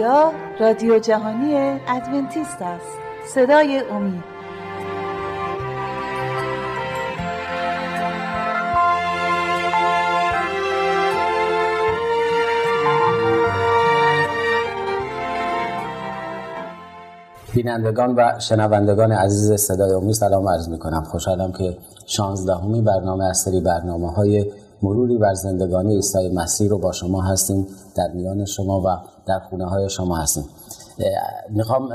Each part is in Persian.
اینجا رادیو جهانی ادونتیست است، صدای امید. بینندگان و شنوندگان عزیز صدای امید سلام عرض می‌کنم. خوشحالم که 16مین برنامه از سری برنامه‌های مروری بر زندگانی عیسی مسیح رو با شما هستیم، در میان شما و در خونه‌های شما هستیم. میخوام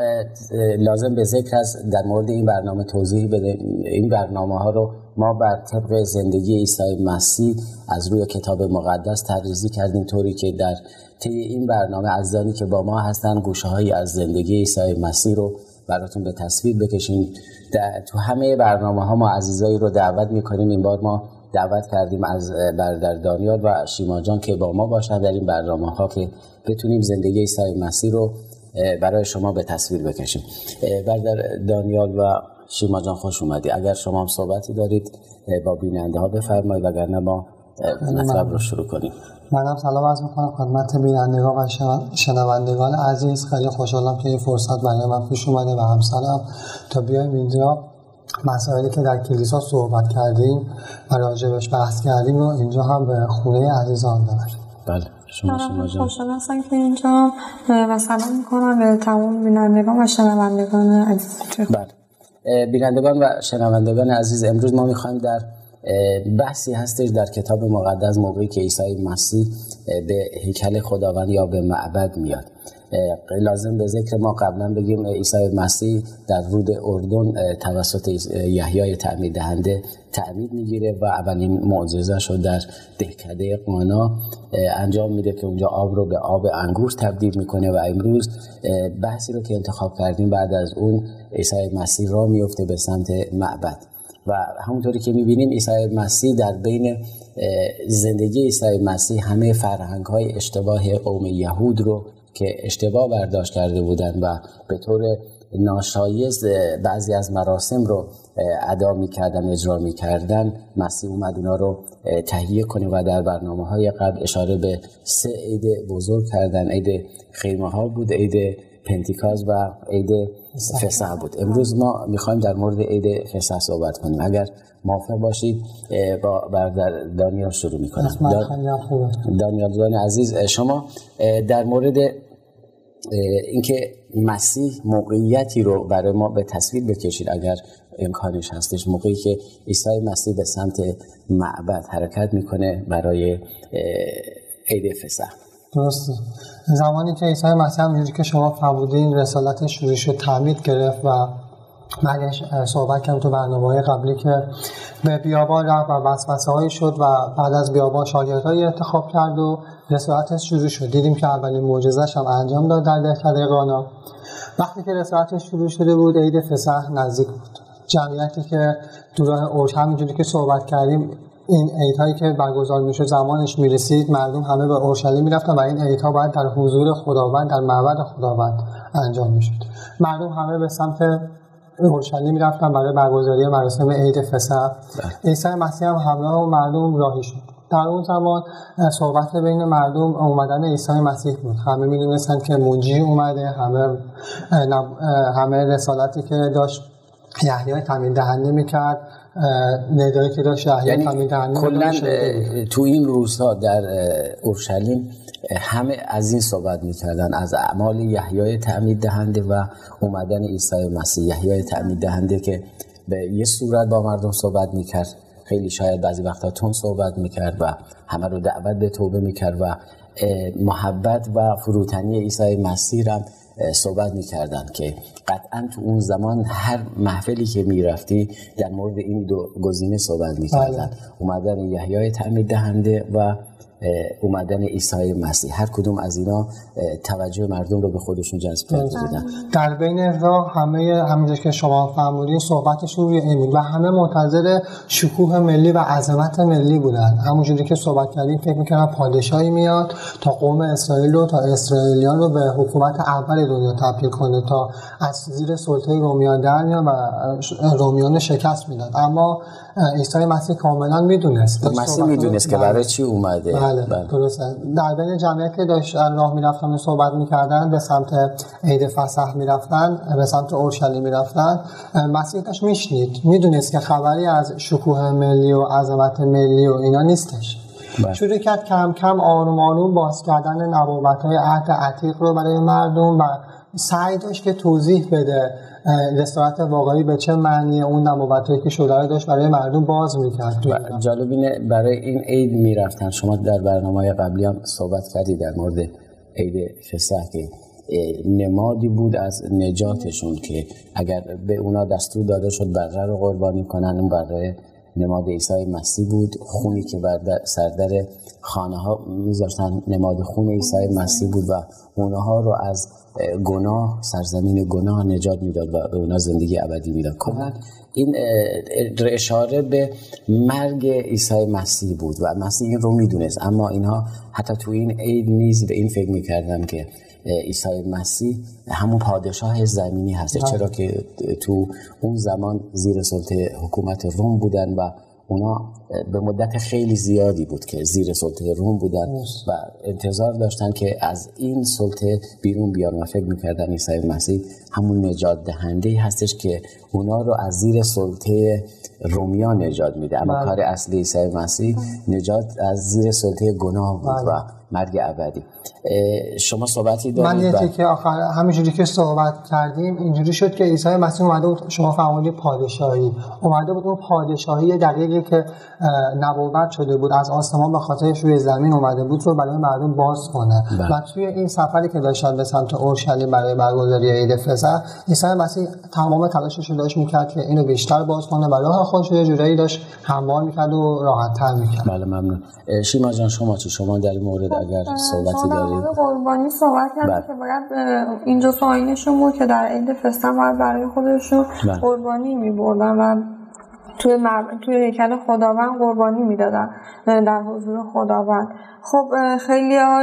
لازم به ذکر است در مورد این برنامه توضیح بده. این برنامه‌ها رو ما بر طبق زندگی عیسی مسیح از روی کتاب مقدس تدریسی کردیم، طوری که در طی این برنامه عزیزانی که با ما هستن گوشه‌هایی از زندگی عیسی مسیح رو براتون به تصویر بکشیم. تو همه برنامه‌ها ما عزیزایی رو دعوت می‌کنیم. این بار ما دعوت کردیم از برادر دانیال و شیما جان که با ما باشن در این برنامه‌ها که بتونیم زندگی عیسی مسیح رو برای شما به تصویر بکشیم. برادر دانیال و شیما جان خوش اومدی. اگر شما هم صحبتی دارید با بیننده‌ها بفرمایید، وگرنه ما مطلب رو شروع کنیم. منم سلام عرض می‌کنم خدمت بینندگان و شنوندگان عزیز. خیلی خوشحالم که این فرصت برای من پیش اومده و همسرم تا بیایم اینجا مسائلی که در کلیسا صحبت کردیم و راجبش بحث کردیم رو اینجا هم به خونه عزیزان ببریم. بله شما خوشحال هستم که اینجا و سلام میکنم به تمام بینندگان و شنوندگان عزیز. بله بینندگان و شنوندگان عزیز، امروز ما میخوایم در بحثی هستش در کتاب مقدس، موقعی که عیسی مسیح به هیکل خداوند یا به معبد میاد. لازم به ذکر ما قبلا بگیم عیسی مسیح در رود اردن توسط یحیای تعمید دهنده تعمید میگیره و اولین معجزه‌اش رو در دهکده قانا انجام میده که اونجا آب رو به آب انگور تبدیل میکنه. و امروز بحثی رو که انتخاب کردیم، بعد از اون عیسی مسیح را میفته به سمت معبد و همونطوری که میبینیم عیسی مسیح در بین زندگی عیسی مسیح همه فرهنگ‌های اشتباه قوم یهود رو که اشتباه برداشت کرده بودند و به طور ناشایست بعضی از مراسم رو ادا می‌کردن، اجرا می‌کردن، مسیح اومد اونا رو تهیه کنه. و در برنامه‌های قبل اشاره به سه عید بزرگ کردن، عید خیمه‌ها بود، عید پنتیکاست و عید فسح بود. امروز ما می‌خوایم در مورد عید فسح صحبت کنیم. اگر موافق باشید با برادر دانیال شروع می‌کنم. دانیال جان عزیز، شما در مورد اینکه مسیح موقعیتی رو برای ما به تصویر بکشید اگر امکانش هستش، موقعی که عیسی مسیح به سمت معبد حرکت می‌کنه برای عید فسح. درسته. زمانی که عیسی مسیح همونجوری که شما فرمودین رسالت شروعش رو تعمید گرفت و من صحبت کردم تو برنامه‌های قبلی که به بیابان رفت و وسوسه‌هایی شد و بعد از بیابان شاگردهایی انتخاب کرد و رسالتش شروع شد. دیدیم که اولین معجزه‌اش هم انجام داد در دهکده قانا. وقتی که رسالتش شروع شده بود عید فسح نزدیک بود. جمعیتی که تو راه اوج همونجوری که صحبت کردیم این عیدهایی که برگزار میشه زمانش میرسید، مردم همه به اورشلیم میرفتن و این عیدها باید در حضور خداوند در معبد خداوند انجام میشد. مردم همه به سمت اورشلیم میرفتن برای برگزاری مراسم عید فسح. عیسی مسیح هم همراه و مردم راهی شد. در اون زمان صحبت بین مردم اومدن عیسی مسیح بود. همه میدونستن که منجی اومده، همه رسالتی که داشت یحیای تعمید دهنده میکرد، ندایی که داشت یحیای تعمید دهنده کلن تو این روزها در اورشلیم همه از این صحبت میکردن، از اعمال یحیای تعمید دهنده و اومدن عیسی مسیح. یحیای تعمید دهنده که به یه صورت با مردم صحبت میکرد، خیلی شاید بعضی وقتا تون صحبت میکرد و همه رو دعوت به توبه میکرد و محبت و فروتنی عیسی مسیح را صحبت می‌کردن که قطعاً تو اون زمان هر محفلی که می‌رفتی در مورد این دو گزینه صحبت می‌کردن، اومدن یحیای تعمید دهنده و اومدن عیسی مسیح. هر کدوم از اینا توجه مردم رو به خودشون جذب کردن. در بین راه همه همونجوری که شما فرمودین صحبتشون روی این بود و همه منتظر شکوه ملی و عظمت ملی بودن. همونجوری که صحبت کردیم فکر می‌کردن پادشاهی میاد تا قوم اسرائیل رو، تا اسرائیلیان رو به حکومت اول دنیا تبدیل کنه، تا از زیر سلطه رومیان در میان و رومیان شکست میدن. اما عیسی مسیح کاملاً میدونست که برای چی اومده. بله درسته. در بین جمعیت که داشتن راه می‌رفتن و صحبت می‌کردن، به سمت عید فصح می‌رفتن، به سمت اورشلیم می‌رفتن، مسیحش میشنید، میدونست که خبری از شکوه ملی و عظمت ملی و اینا نیستش. شروع کرد کم کم آروم آروم باز کردن نبوت‌های عهد عتیق رو برای مردم و سعی داشت که توضیح بده رسالت واقعی به چه معنیه. اون نبوت‌هایی که شده داشت برای مردم باز می‌کرد. جالب اینه برای این عید می‌رفتن. شما در برنامه‌های قبلی هم صحبت کردید در مورد عید فسح که نمادی بود از نجاتشون، که اگر به اونا دستور داده شد بقره رو قربانی کنن، اون بقره نماد عیسی مسیح بود. خونی که بر سردر خانه ها میذاشتن نماد خون عیسی مسیح بود و اونها رو از گناه، سرزمین گناه نجات میداد و به اونها زندگی ابدی میداد. کلا این اشاره به مرگ عیسی مسیح بود و مسیح این رو میدونست، اما اینها حتی تو این عید نیز به این فکر میکردن که عیسی مسیح همون پادشاه زمینی هست، چرا که تو اون زمان زیر سلطه حکومت روم بودن و اونا به مدت خیلی زیادی بود که زیر سلطه روم بودن و انتظار داشتن که از این سلطه بیرون بیان و فکر میکردن عیسی مسیح همون نجات دهندهی هستش که اونا رو از زیر سلطه رومیا نجات میده، اما کار اصلی عیسی مسیح نجات از زیر سلطه گناه بود و مرگ ابدی. شما صحبتی دارید؟ من دیدم که آخر همینجوری که صحبت کردیم اینجوری شد که عیسی مسیح اومده بود، شما فرمودید پادشاهی، اومده بود اون پادشاهی دقیقی که نبوت شده بود از آسمان به خاطرش روی زمین اومده بود رو برای مردم باز کنه. و توی این سفری که داشتن به سمت اورشلیم برای برگزاری عید فصح، عیسی مسیح تمام تلاشش رو داشت می‌کرد که اینو بیشتر باز کنه و راه خودش رو یه جوری داشت هموار می‌کرد و راحت‌تر می‌کرد. بله ممنون. شیما جان شما چی؟ شما در مورد اگر صحبتی دارید؟ قربانی صحبت کرد که باید اینجا سوینشون که در عید فصح باید برای خودشون قربانی می‌بردن و توی هیکل خداوند قربانی میدادن در حضور خداوند. خب خیلی ها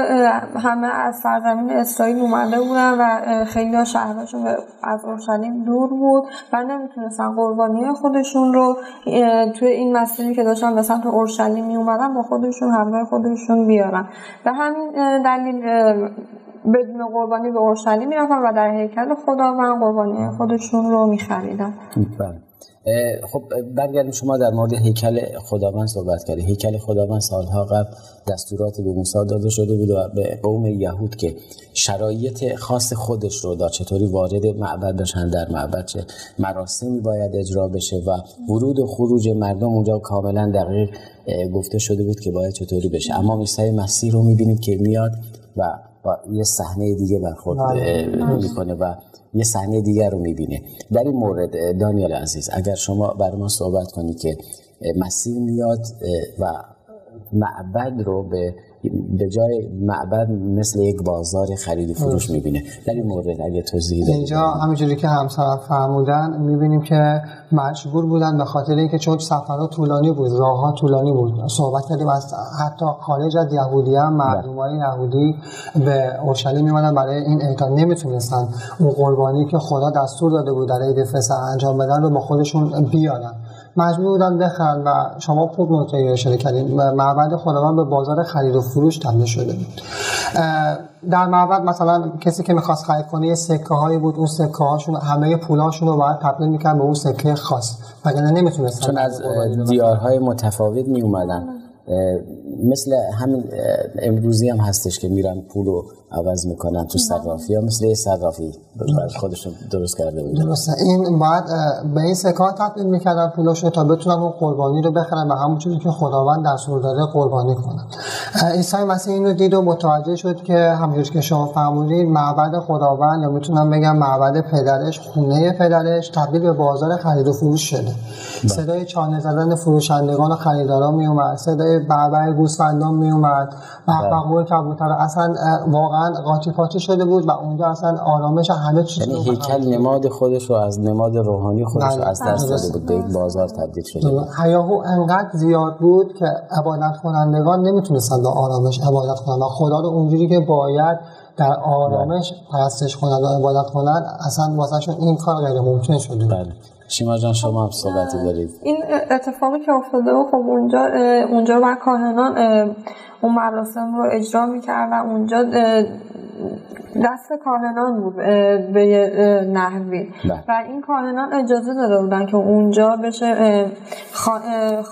همه از سرزمین اسرائیل اومده بودن و خیلی ها شهرشون از اورشلیم دور بود و نمیتونستن قربانی خودشون رو توی این مسیری که داشتن به سمت اورشلیم میومدن با خودشون همراه خودشون بیارن. به همین دلیل بدون قربانی به اورشلیم میرفتن و در هیکل خداوند قربانی خودشون رو میخریدن. خب برگردیم. شما در مورد هیکل خداوند صحبت کردید. هیکل خداوند سالها قبل دستوراتی به موسی داده شده بود و به قوم یهود که شرایط خاص خودش رو داشت، چطوری وارد معبد بشن، در معبد چه مراسمی باید اجرا بشه و ورود و خروج مردم اونجا کاملا دقیق گفته شده بود که باید چطوری بشه. اما عیسی مسیح رو می‌بینید که میاد و یه صحنه دیگه برخورد میکنه و یه صحنه دیگر رو میبینه. در این مورد دانیال عزیز اگر شما برای ما صحبت کنید که مسیح میاد و معبد رو به جای معبد مثل یک بازار خرید و فروش میبینه، در این مورد اگه توضیح بدید. اینجا همونجوری که همسر فرمودن میبینیم که مجبور بودن به خاطر اینکه چون سفرها طولانی بود، راهها طولانی بود. صحبت کردیم از حتی خارج از یهودیان مردمای یهودی به اورشلیم میمدن برای این عید، نمیتونستن اون قربانی که خدا دستور داده بود در عید فصح انجام بدن رو با خودشون بیارن، مجبور بودن بخرن و شما خوب نکته رو اشاره کردین. معبد خداوند به بازار خرید و فروش تبدیل شده بود. در معبد مثلا کسی که میخواست خرید کنه یه سکه هایی بود، اون سکه هاشون همه پولاشون رو باید تبدیل میکرد به اون سکه خاص، وگرنه نمیتونستن، چون از دیارهای متفاوت میومدن. مثل همین امروزی هم هستش که میرن پول رو عوض میکنن تو صرافی ها، مثل صرافی خودشون درست کرده بودن. درسته. این باید به این سکه‌ها تبدیل میکردن پولاشون تا بتونن اون قربانی رو بخرن و همون چیزی که خداوند دستور داده قربانی کنن. عیسی مسیح اینو دید و متوجه شد که همونجوری که شما فرمودید معبد خداوند، یا میتونم بگم معبد پدرش، خونه پدرش، تبدیل به بازار خرید و فروش شده. صدای چانه زدن فروشندگان و خریدارا میومد، صدای بربر گوسفندان میومد، بغبغوی کبوتر. اصلا واقعا قاطی پاتی شده بود و اونجا اصلا آرامش همه چیز بود. یعنی هیکل نماد خودش رو از نماد روحانی خودش رو از دست داده بود، به یک بازار تبدیل شده بود. هیاهو انقدر زیاد بود که عبادت کنندگان نمیتونستن در آرامش عبادت کنند و خدا رو اونجوری که باید در آرامش پرستش کنند و عبادت کنند، اصلا واسه شون این کار غیر ممکن شده بود. شیما جان شما هم صحبتی دارید؟ این اتفاقی که افتاده و خب اونجا رو کاهنان اون مراسم رو اجرا میکرد و اونجا دست کاهنان بود به نحوی و این کاهنان اجازه داده بودن که اونجا بشه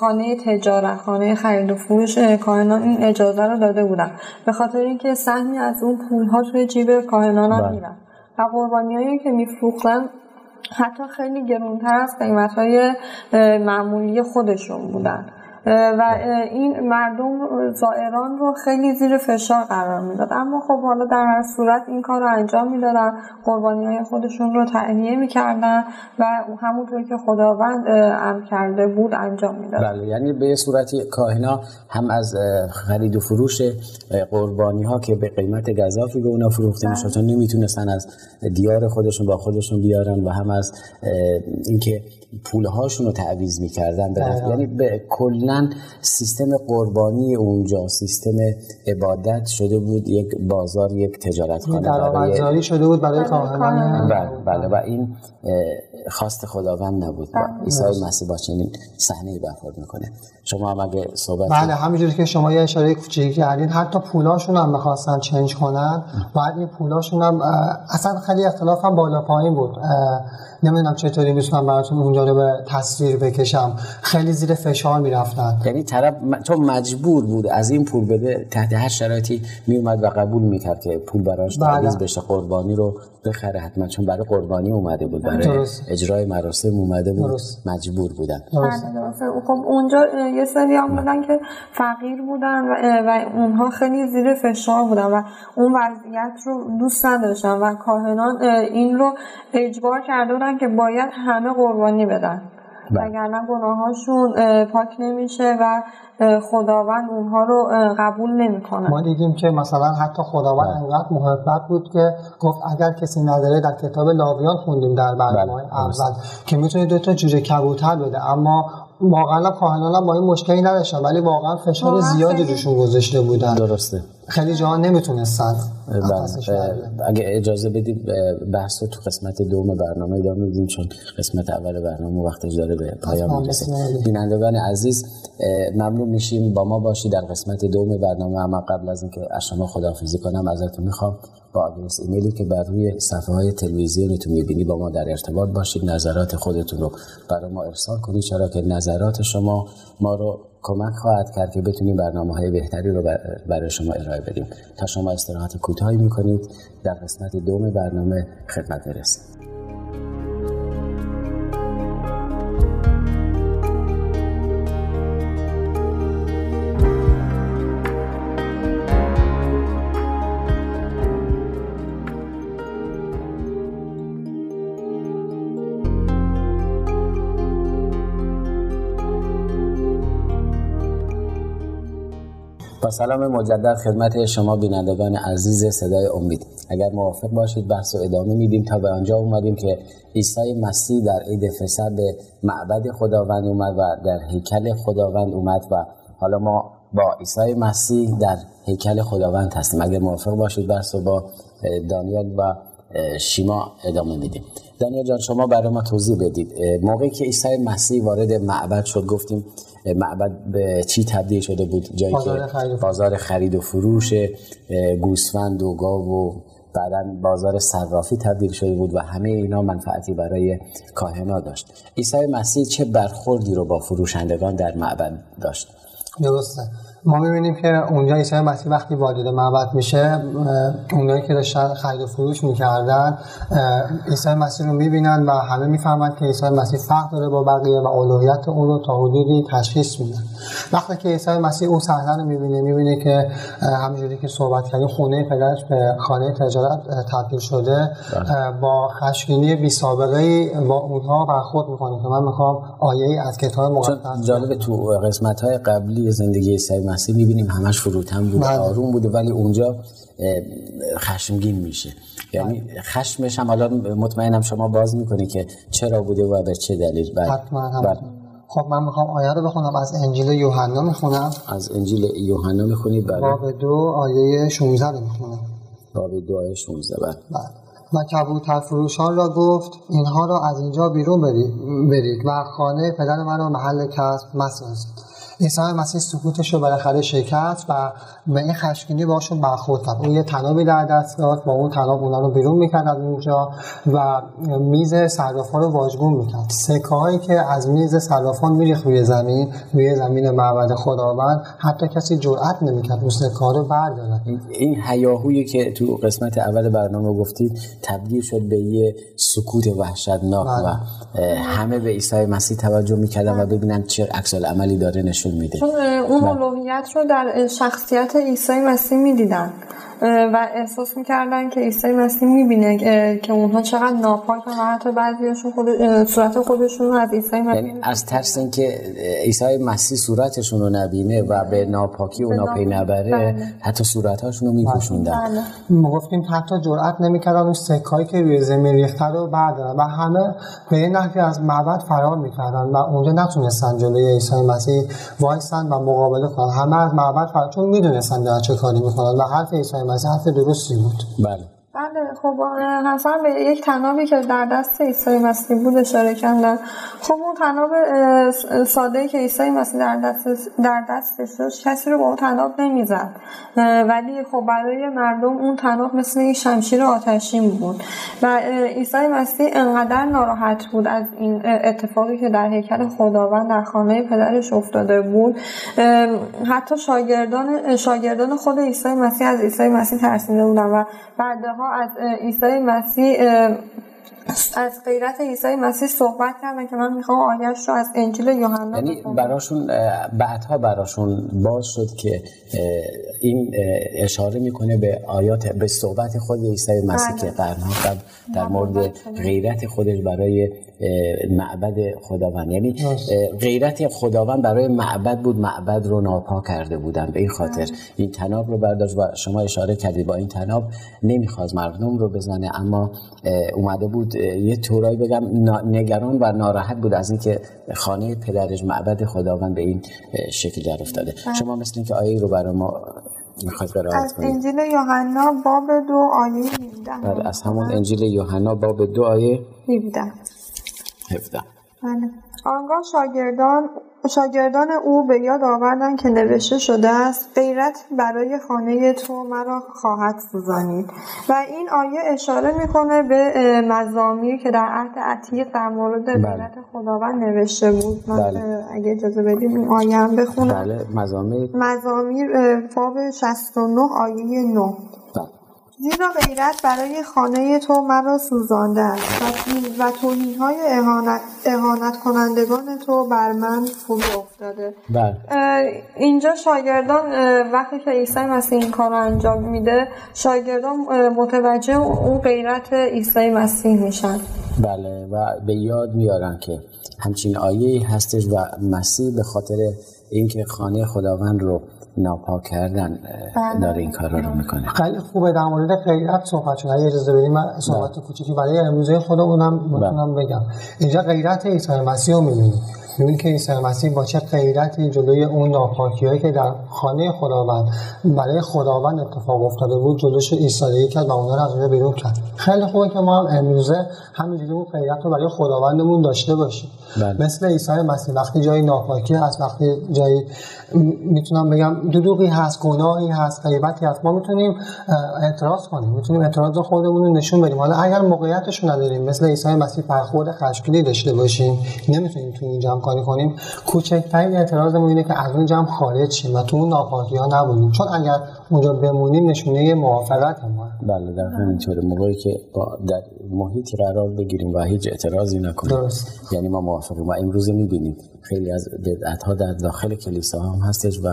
خانه تجارت، خانه خرید و فروش. کاهنان این اجازه رو داده بودن به خاطر اینکه سهمی از اون پول‌ها توی جیب کاهنان هم میرن و قربانیایی که میفروختن حتی خیلی گرونتر از قیمت‌های معمولی خودشون بودن و این مردم زائران رو خیلی زیر فشار قرار میداد. اما خب حالا در هر صورت این کار رو انجام میدادن، قربانی‌های خودشون رو تهیه میکردن و همونطور که خداوند امر کرده بود انجام میداد. بله، یعنی به صورتی کاهنا هم از خرید و فروش قربانی‌ها که به قیمت گزافی به اونا فروخته میشد چون نمیتونستن از دیار خودشون با خودشون بیارن و هم از اینکه پولهاشون رو تعویض میکردن. یعنی به کلن سیستم قربانی اونجا، سیستم عبادت شده بود، یک بازار، یک تجارتخانه درآمدزایی شده بود برای کاهنان. بله و این خواست خداوند نبود. عیسی مسیح با چنین صحنه‌ای برخورد میکنه. شما هم اگه صحبت بله همینجوری که شما یه اشاره کوچیکی کردین، حتی پولاشون هم می‌خواستن چنج کنن. بعد این پولاشون هم اصلا خیلی اختلاف هم بالا پایین بود. نمیدونم چطوری میتونم براتون اونجا رو به تصویر بکشم. خیلی زیر فشار میرفتن، یعنی طرف تو مجبور بود از این پول بده، تحت هر شرایطی میومد و قبول میکرد که پول براش تعویض بشه، قربانی رو بخره حتما، چون برای قربانی اومده بود، برای اجرای مراسم اومده بود، مجبور بودن. خب اونجا یه سری هم بودن که فقیر بودن و اونها خیلی زیر فشار بودن و اون وضعیت رو دوست نداشتن و کاهنان این رو اجبار کرده بودن که باید همه قربانی بدن وگرنه گناهاشون پاک نمیشه و خداوند اونها رو قبول نمیکنه. ما دیدیم که مثلا حتی خداوند انقدر محبت بود که گفت اگر کسی نداره، در کتاب لاویان خوندیم در برنامه اول که میتونه دو تا جوجه کبوتر بده، اما واقعا کاهنان با این مشکلی نداشتن، ولی واقعا فشار زیادی روشون گذاشته بودن. درسته، خیلی جاها نمیتونستن. اگه اجازه بدید بحث رو تو قسمت دوم برنامه ادامه میدیم، چون قسمت اول برنامه وقتش داره به پایان میرسه. بینندگان عزیز ممنون میشیم با ما باشید در قسمت دوم برنامه. اما قبل از اینکه از شما خداحافظی کنم، ازتون میخوام با آدرس ایمیلی که بر روی صفحه های تلویزیونتون میبینی با ما در ارتباط باشید، نظرات خودتون رو برای ما ارسال کنید، چرا که نظرات شما ما رو کمک خواهد کرد که بتونیم برنامه‌های بهتری رو برای شما ارائه بدیم. تا شما استراحت کوتاهی میکنید، در قسمت دوم برنامه خدمت رسید. سلام مجدد خدمت شما بینندگان عزیز صدای امید. اگر موافق باشید بحث رو ادامه میدیم. تا به آنجا اومدیم که عیسی مسیح در عید فسح به معبد خداوند اومد و در هیکل خداوند اومد و حالا ما با عیسی مسیح در هیکل خداوند هستیم. اگر موافق باشید بحث رو با دانیال و شیما ادامه میدیم. دانیال جان شما برای ما توضیح بدید، موقعی که عیسی مسیح وارد معبد شد، گفتیم معبد به چی تبدیل شده بود؟ جایی که بازار خرید و فروش گوسفند و گاو و بعدا بازار صرافی تبدیل شده بود و همه اینا منفعتی برای کاهنا داشت. عیسی مسیح چه برخوردی رو با فروشندگان در معبد داشت؟ درسته، ما می‌بینیم که اونجا عیسی مسیح وقتی وارد معبد میشه، اونایی که داشتن خرید و فروش میکردن عیسی مسیح رو میبینن و همه میفهمند که عیسی مسیح فرق داره با بقیه و اولویت اون رو تا حدودی تشخیص میدن. وقتی که عیسی مسیح اون صحنه رو میبینه که همونجوری که صحبت کردیم خونه پدرش به خانه تجارت تبدیل شده، با خشمگینی بی‌سابقه‌ای با اونها برخورد میکنه که من میخوام آیه‌ای از کتاب مقدس. جالب تو قسمت‌های قبلی زندگی عیسی مسیح میبینیم همش فروتن بود، آروم بود، ولی اونجا خشمگین میشه. یعنی خشمش هم الان مطمئنم شما باز میکنی که چرا بوده و به چه دلیل. خب من میخوام آیه رو بخونم از انجیل یوحنا میخونم. از انجیل یوحنا میخونید؟ بله. باب 2 آیه 16 میخونم. باب 2 آیه 16. بله. و کبوتر فروشان را گفت اینها را از اینجا بیرون برید و خانه پدر من را محل کسب مسازید. عیسی مسیح سکوتش رو بالاخره شکست و به این خشمگینی باشون برخورد کرد. اون یه طنابی در دست داشت، با اون طناب اونا رو بیرون میکرد از اونجا و میز صرافان رو واژگون میکرد. سکه هایی که از میز صرافان میریخت روی زمین معبد خداوند، حتی کسی جرئت نمیکرد اون سکه ها رو برداره. این هیاهویی که تو قسمت اول برنامه گفتید تبدیل شد به یه سکوت وحشتناک و همه به عیسی مسیح توجه میکردن و ببینن چه عکس العملی داره نشون میده. چون اون الوهیت رو در شخصیت عیسی مسیح میدیدن و احساس میکردن که عیسی مسیح میبینه که اونها چقدر ناپاک و حتی بعضیشون صورت خودشون رو از عیسی مسیح، یعنی از ترس این که عیسی مسیح صورتشون رو نبینه و به ناپاکی اونا پی نبره حتی صورتاشون رو میپوشوندن. ما گفتیم حتی جرئت نمیکردن اون سکه‌ای که روی زمین ریخته رو بردارن و همه به این نحوی از معبد فرار میکردن و اونجا نتونستن جلوی عیسی مسیح وایسن و مقابله کنن. همه از معبد فرار، چون میدونستن دارن چه کاری میکنن و حرف عیسی مسیح درستی بود. بله خب حسن به یک طنابی که در دست عیسی مسیح بود اشاره کردن. خب اون طناب ساده‌ای که عیسی مسیح در دستش داشت کسی رو با اون طناب نمیزد، ولی خب برای مردم اون طناب مثل یک شمشیر آتشین بود و عیسی مسیح انقدر ناراحت بود از این اتفاقی که در هیکل خداوند در خانه پدرش افتاده بود، حتی شاگردان خود عیسی مسیح از عیسی مسیح ترسیده بودن و بعدها از عیسی مسیح، از غیرت عیسی مسیح صحبت کردن که من میخوام آیه‌اش رو از انجیل یوحنا، یعنی بعدها براشون باز شد که این اشاره میکنه به آیات، به صحبت خود عیسی مسیح که قرنها در مورد غیرت خودش برای معبد خداوند، یعنی غیرت خداوند برای معبد بود، معبد رو ناپاک کرده بودن، به این خاطر این طناب رو برداشت و شما اشاره کردید با این طناب نمیخواست مردم رو بزنه، اما اومده بود یه طورایی بگم نگران و ناراحت بود از اینکه خانه پدرش معبد خداوند به این شکل در افتاده. شما مثل اینکه آیه رو برای ما میخواید قرائت کنید. از انجیل یوحنا باب 2 آیه 17. از همون انجیل یوحنا باب 2 آیه 17. آنگاه شاگردان او به یاد آوردن که نوشته شده است غیرت برای خانه تو مرا خواهد سوزانید و این آیه اشاره میکنه به مزامیر که در عهد عتیق در مورد غیرت خداوند نوشته بود. من اگه اجازه بدید این آیه هم بخونم. مزامیر باب 69 آیه 9. زیرا غیرت برای خانه تو مرا سوزانده است و توهین‌های اهانت کنندگان تو بر من فرو افتاده. اینجا شاگردان وقتی که عیسی مسیح این کار رو انجام میده شاگردان متوجه اون غیرت عیسی مسیح میشن. بله و به یاد میارن که همچین آیه‌ای هستش و مسیح به خاطر اینکه خانه خداوند رو ناپاک کردن داره این کارا رو میکنه. خیلی خوبه در مورد غیرت صحبت شد. اگه اجازه بدید من صحبت کوچیکی برای امروزه خودمونم میتونم بگم. اینجا غیرت عیسی مسیح رو میبینید. میبینید که عیسی مسیح با چه غیرتی جلوی اون ناپاکی‌هایی که در خانه خداوند برای خداوند اتفاق افتاده بود جلوش ایستادگی کرد و اونها رو از اونجا بیرون کرد. خیلی خوبه که ما هم امروزه همینجوری اون غیرت رو برای خداوندمون داشته باشیم. مثل عیسی مسیح وقتی جای ناپاکی هست، وقتی جای میتونم بگم دروغی هست، گناهی هست، غیبتی هست، ما میتونیم اعتراض کنیم، میتونیم اعتراض خودمون رو نشون بدیم. حالا اگر موقعیتش نداریم مثل عیسی مسیح برخورد خشمگینی داشته باشیم، نمیتونیم تو این جمع کاری کنیم، کوچکترین اعتراضمون اینه که از اون جمع خارج شیم و تو اون ناپاکی‌ها نمونیم، چون اگر اونجا بمونیم نشونه موافقت ما. بله در همین طور موقعی که در محیط قرار بگیریم و هیچ اعتراضی نکنیم، یعنی ما موافقیم. ما امروز می‌بینیم خیلی از بدعت‌ها در داخل کلیساها هم هستش و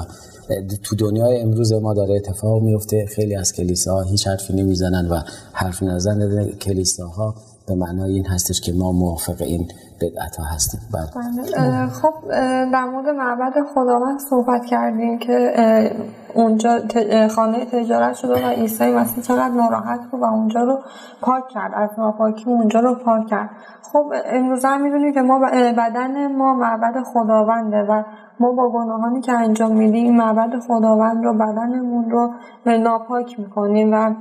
تو دنیای امروز ما داره اتفاق میفته. خیلی از کلیساها هیچ حرفی نمیزنن و حرف نزدن کلیساها به معنای این هستش که ما موافق این بدعت ها هستیم. خب در مورد معبد خداوند صحبت کردیم که اونجا خانه تجارت شد و عیسی مسیح چقدر ناراحت بود و اونجا رو پاک کرد، از ناپاکی اونجا رو پاک کرد. خب امروز هم میدونیم که ما بدن ما معبد خداونده و ما با گناهانی که انجام میدیم معبد خداوند رو، بدنمون رو ناپاک میکنیم و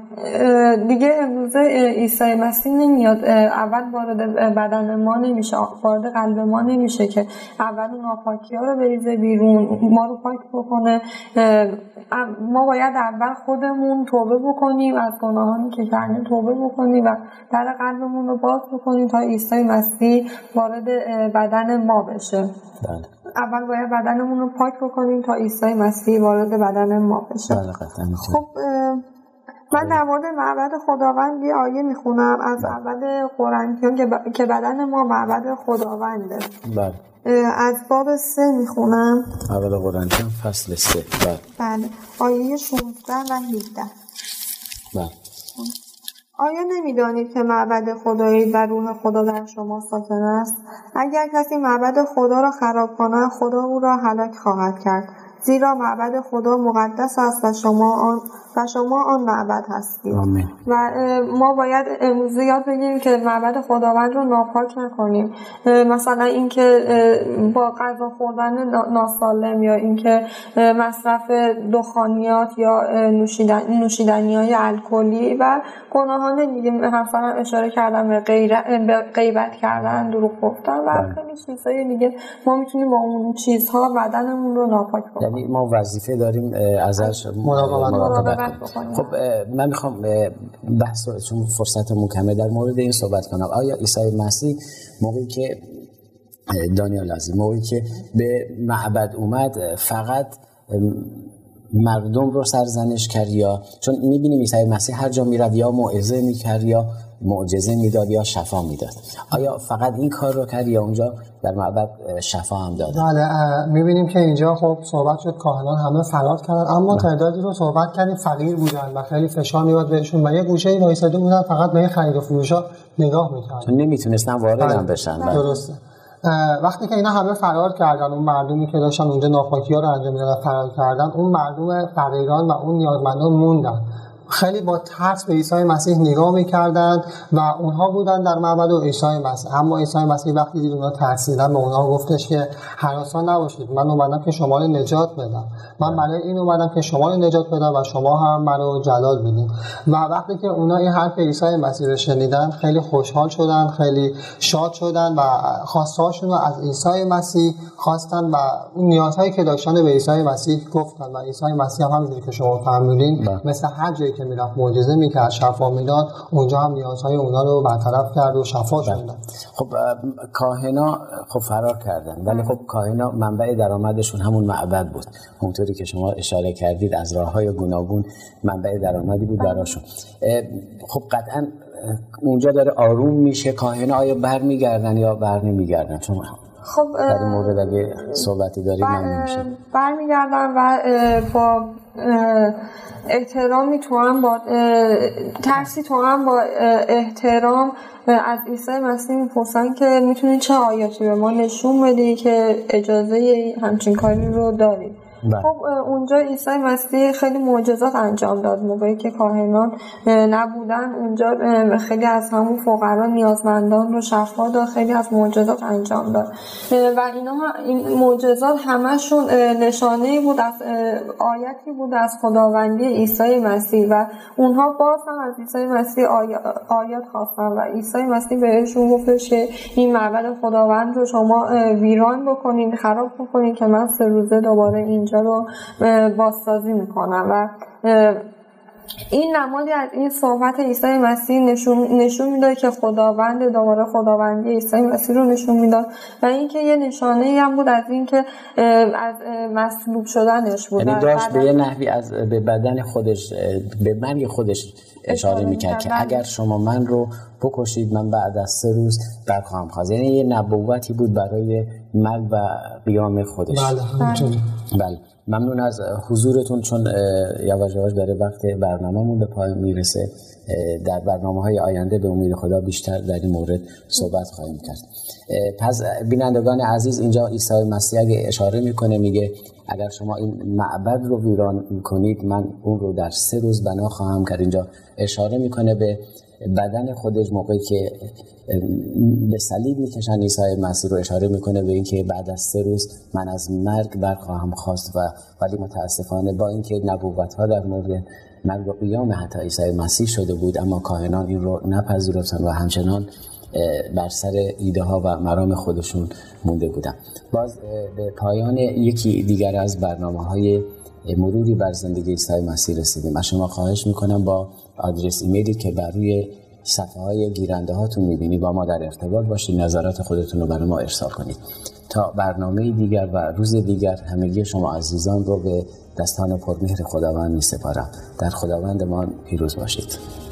دیگه امروزه عیسی مسیح نمیاد اول وارد بدن ما نمیشه، وارد قلب ما نمیشه که اول ناپاکی ها رو بریزه بیرون، ما رو پاک بکنه. ما باید اول خودمون توبه بکنیم، از گناهانی که کردیم توبه بکنیم و در قلبمون رو باز بکنیم تا عیسی مسیح وارد بدن ما بشه. اول باید بدنمون رو پاک بکنیم تا عیسی مسیح وارد بدن ما بشه. خب من در مورد معبد خداوند یه آیه میخونم از اول قرنتیان که بدن ما معبد خداونده. بله. از باب 3 میخونم. اول قرنتیان فصل 3. بله. بله. آیه 16 و 17. بله. آیا نمی‌دانید که معبد خدایید و روح خدا در شما ساکن است؟ اگر کسی معبد خدا را خراب کند، خدا او را هلاک خواهد کرد. زیرا معبد خدا مقدس است و شما آن معبد هستید. آمین. و ما باید امروز یاد بگیریم که معبد خداوند رو ناپاک نکنیم، مثلا اینکه با غذا خوردن ناسالم یا اینکه مصرف دخانیات یا نوشیدنی‌های الکلی و گناهان دیگه، مثلا اشاره کردم به غیبت کردن، دروغ گفتن و خیلی چیزهای دیگه. ما میتونیم با اون چیزها بدنمون رو ناپاک کنیم، یعنی ما وظیفه داریم ازش مراقبت. خب من میخوام بحث رو چون فرصتمون کمه در مورد این صحبت کنم. آیا عیسی مسیح موقعی که به معبد اومد فقط مردم رو سرزنش کرد، یا چون میبینیم عیسی مسیح هر جا میرفت یا موعظه میکرد یا معجزه میداد یا شفا میداد، آیا فقط این کار رو کرد یا اونجا در معبد شفا هم داد؟ بله، میبینیم که اینجا خب صحبت شد، کاهنان همه صلات کردن، اما تعدادی رو صحبت کردیم فقیر بودن و خیلی فشار میاد بهشون و یه گوشه وایساده بودن فقط به خرید و فروشا نگاه میکردن، چون نمیتونستن واردم بشن. درسته. وقتی که اینا همه فرار کردن، اون مردمی که داشتن اونجا ناپاکی ها رو انجام میدادن فرار کردن، اون مردم فقیران و اون نیازمندان موندن، خیلی با ترس به عیسی مسیح نگاه می‌کردند و اونها بودن در معبد و عیسی مسیح. اما عیسی مسیح وقتی دید اونها ترسیدن به اونها گفتش که هراسان نباشید، من اومدم که شما رو نجات بدم، من برای این اومدم که شما رو نجات بدم و شما هم منو جلال بدید. و وقتی که اونها این حرف عیسی مسیح رو شنیدن خیلی خوشحال شدن، خیلی شاد شدن و خواستهاشون رو از عیسی مسیح خواستن و اون نیازهایی که داشتن به عیسی مسیح گفتن و عیسی مسیح همونجوری که شما فهمیدین مثل هر جایی که میرفت معجزه میکرد، شفا میداد، اونجا هم نیازهای اونا رو برطرف کرد و شفا شدن. خب کاهنا خب فرار کردن، ولی خب کاهنا منبع درآمدشون همون معبد بود، اونطوری که شما اشاره کردید از راههای گوناگون منبع درآمدی بود براشون. خب قطعا اونجا داره آروم میشه، کاهنا آیا برمیگردن یا برنمیگردن؟ چون خب در این مورد اگه صحبتی داریم نمیشه. برمیگردن و با احترامی تو هم با ترسی تو هم با احترام از عیسی مسیح میپرسن که میتونی چه آیاتی به ما نشون بدی که اجازه همچین کاری رو داری؟ خب اونجا عیسی مسیح خیلی معجزات انجام داد، موقعی که کاهنان نبودن اونجا خیلی از همون فقرا نیازمندان رو شفا داد، خیلی از معجزات انجام داد و این معجزات همشون نشانه‌ای بود از آیاتی بود از خداوندی عیسی مسیح و اونها باز هم از عیسی مسیح آیات خواستن و عیسی مسیح بهشون گفتش که این معبد خداوند رو شما ویران بکنین، خراب بکنین که من 3 روزه دوباره اینجا رو بازسازی میکنم. و این نمادی از این صحبت عیسی مسیح نشون میداد که خداوند دوباره خداوندی عیسی مسیح رو نشون میداد و اینکه یه نشانه هم بود از اینکه از مصلوب شدنش بود، یعنی داشت به یه نحوی از به بدن خودش، به مرگ خودش اشاره میکرد که اگر شما من رو بکشید من بعد از 3 روز برخواهم خواست. یعنی یه نبوتی بود برای مل و قیام خودش. بله. ممنون از حضورتون، چون یواش یواش داره وقت برنامه‌مون به پایان میرسه. در برنامه‌های آینده به امید خدا بیشتر در این مورد صحبت خواهیم کرد. پس بینندگان عزیز، اینجا عیسی مسیح اشاره میکنه، میگه اگر شما این معبد رو ویران میکنید من اون رو در 3 روز بنا خواهم کرد. اینجا اشاره میکنه به بدن خودش، موقعی که به صلیب میکشن عیسی مسیح رو، اشاره میکنه به اینکه بعد از 3 روز من از مرگ برخواهم خواست. ولی متاسفانه با اینکه نبوت‌ها در مورد مرگ و قیام حتی عیسی مسیح شده بود، اما کاهنان این رو نپذیرفتن و همچنان بر سر ایده ها و مرام خودشون مونده بودن. باز به پایان یکی دیگر از برنامه‌های مروری بر زندگی عیسی مسیح رسیدیم. از شما خواهش میکنم با آدرس ایمیلی که بر روی صفحه های گیرنده هاتون میبینی با ما در ارتباط باشید، نظرات خودتون رو برای ما ارسال کنید. تا برنامه دیگر و روز دیگر، همگی شما عزیزان رو به دستان پرمهر خداوند میسپارم. در خداوند ما پیروز باشید.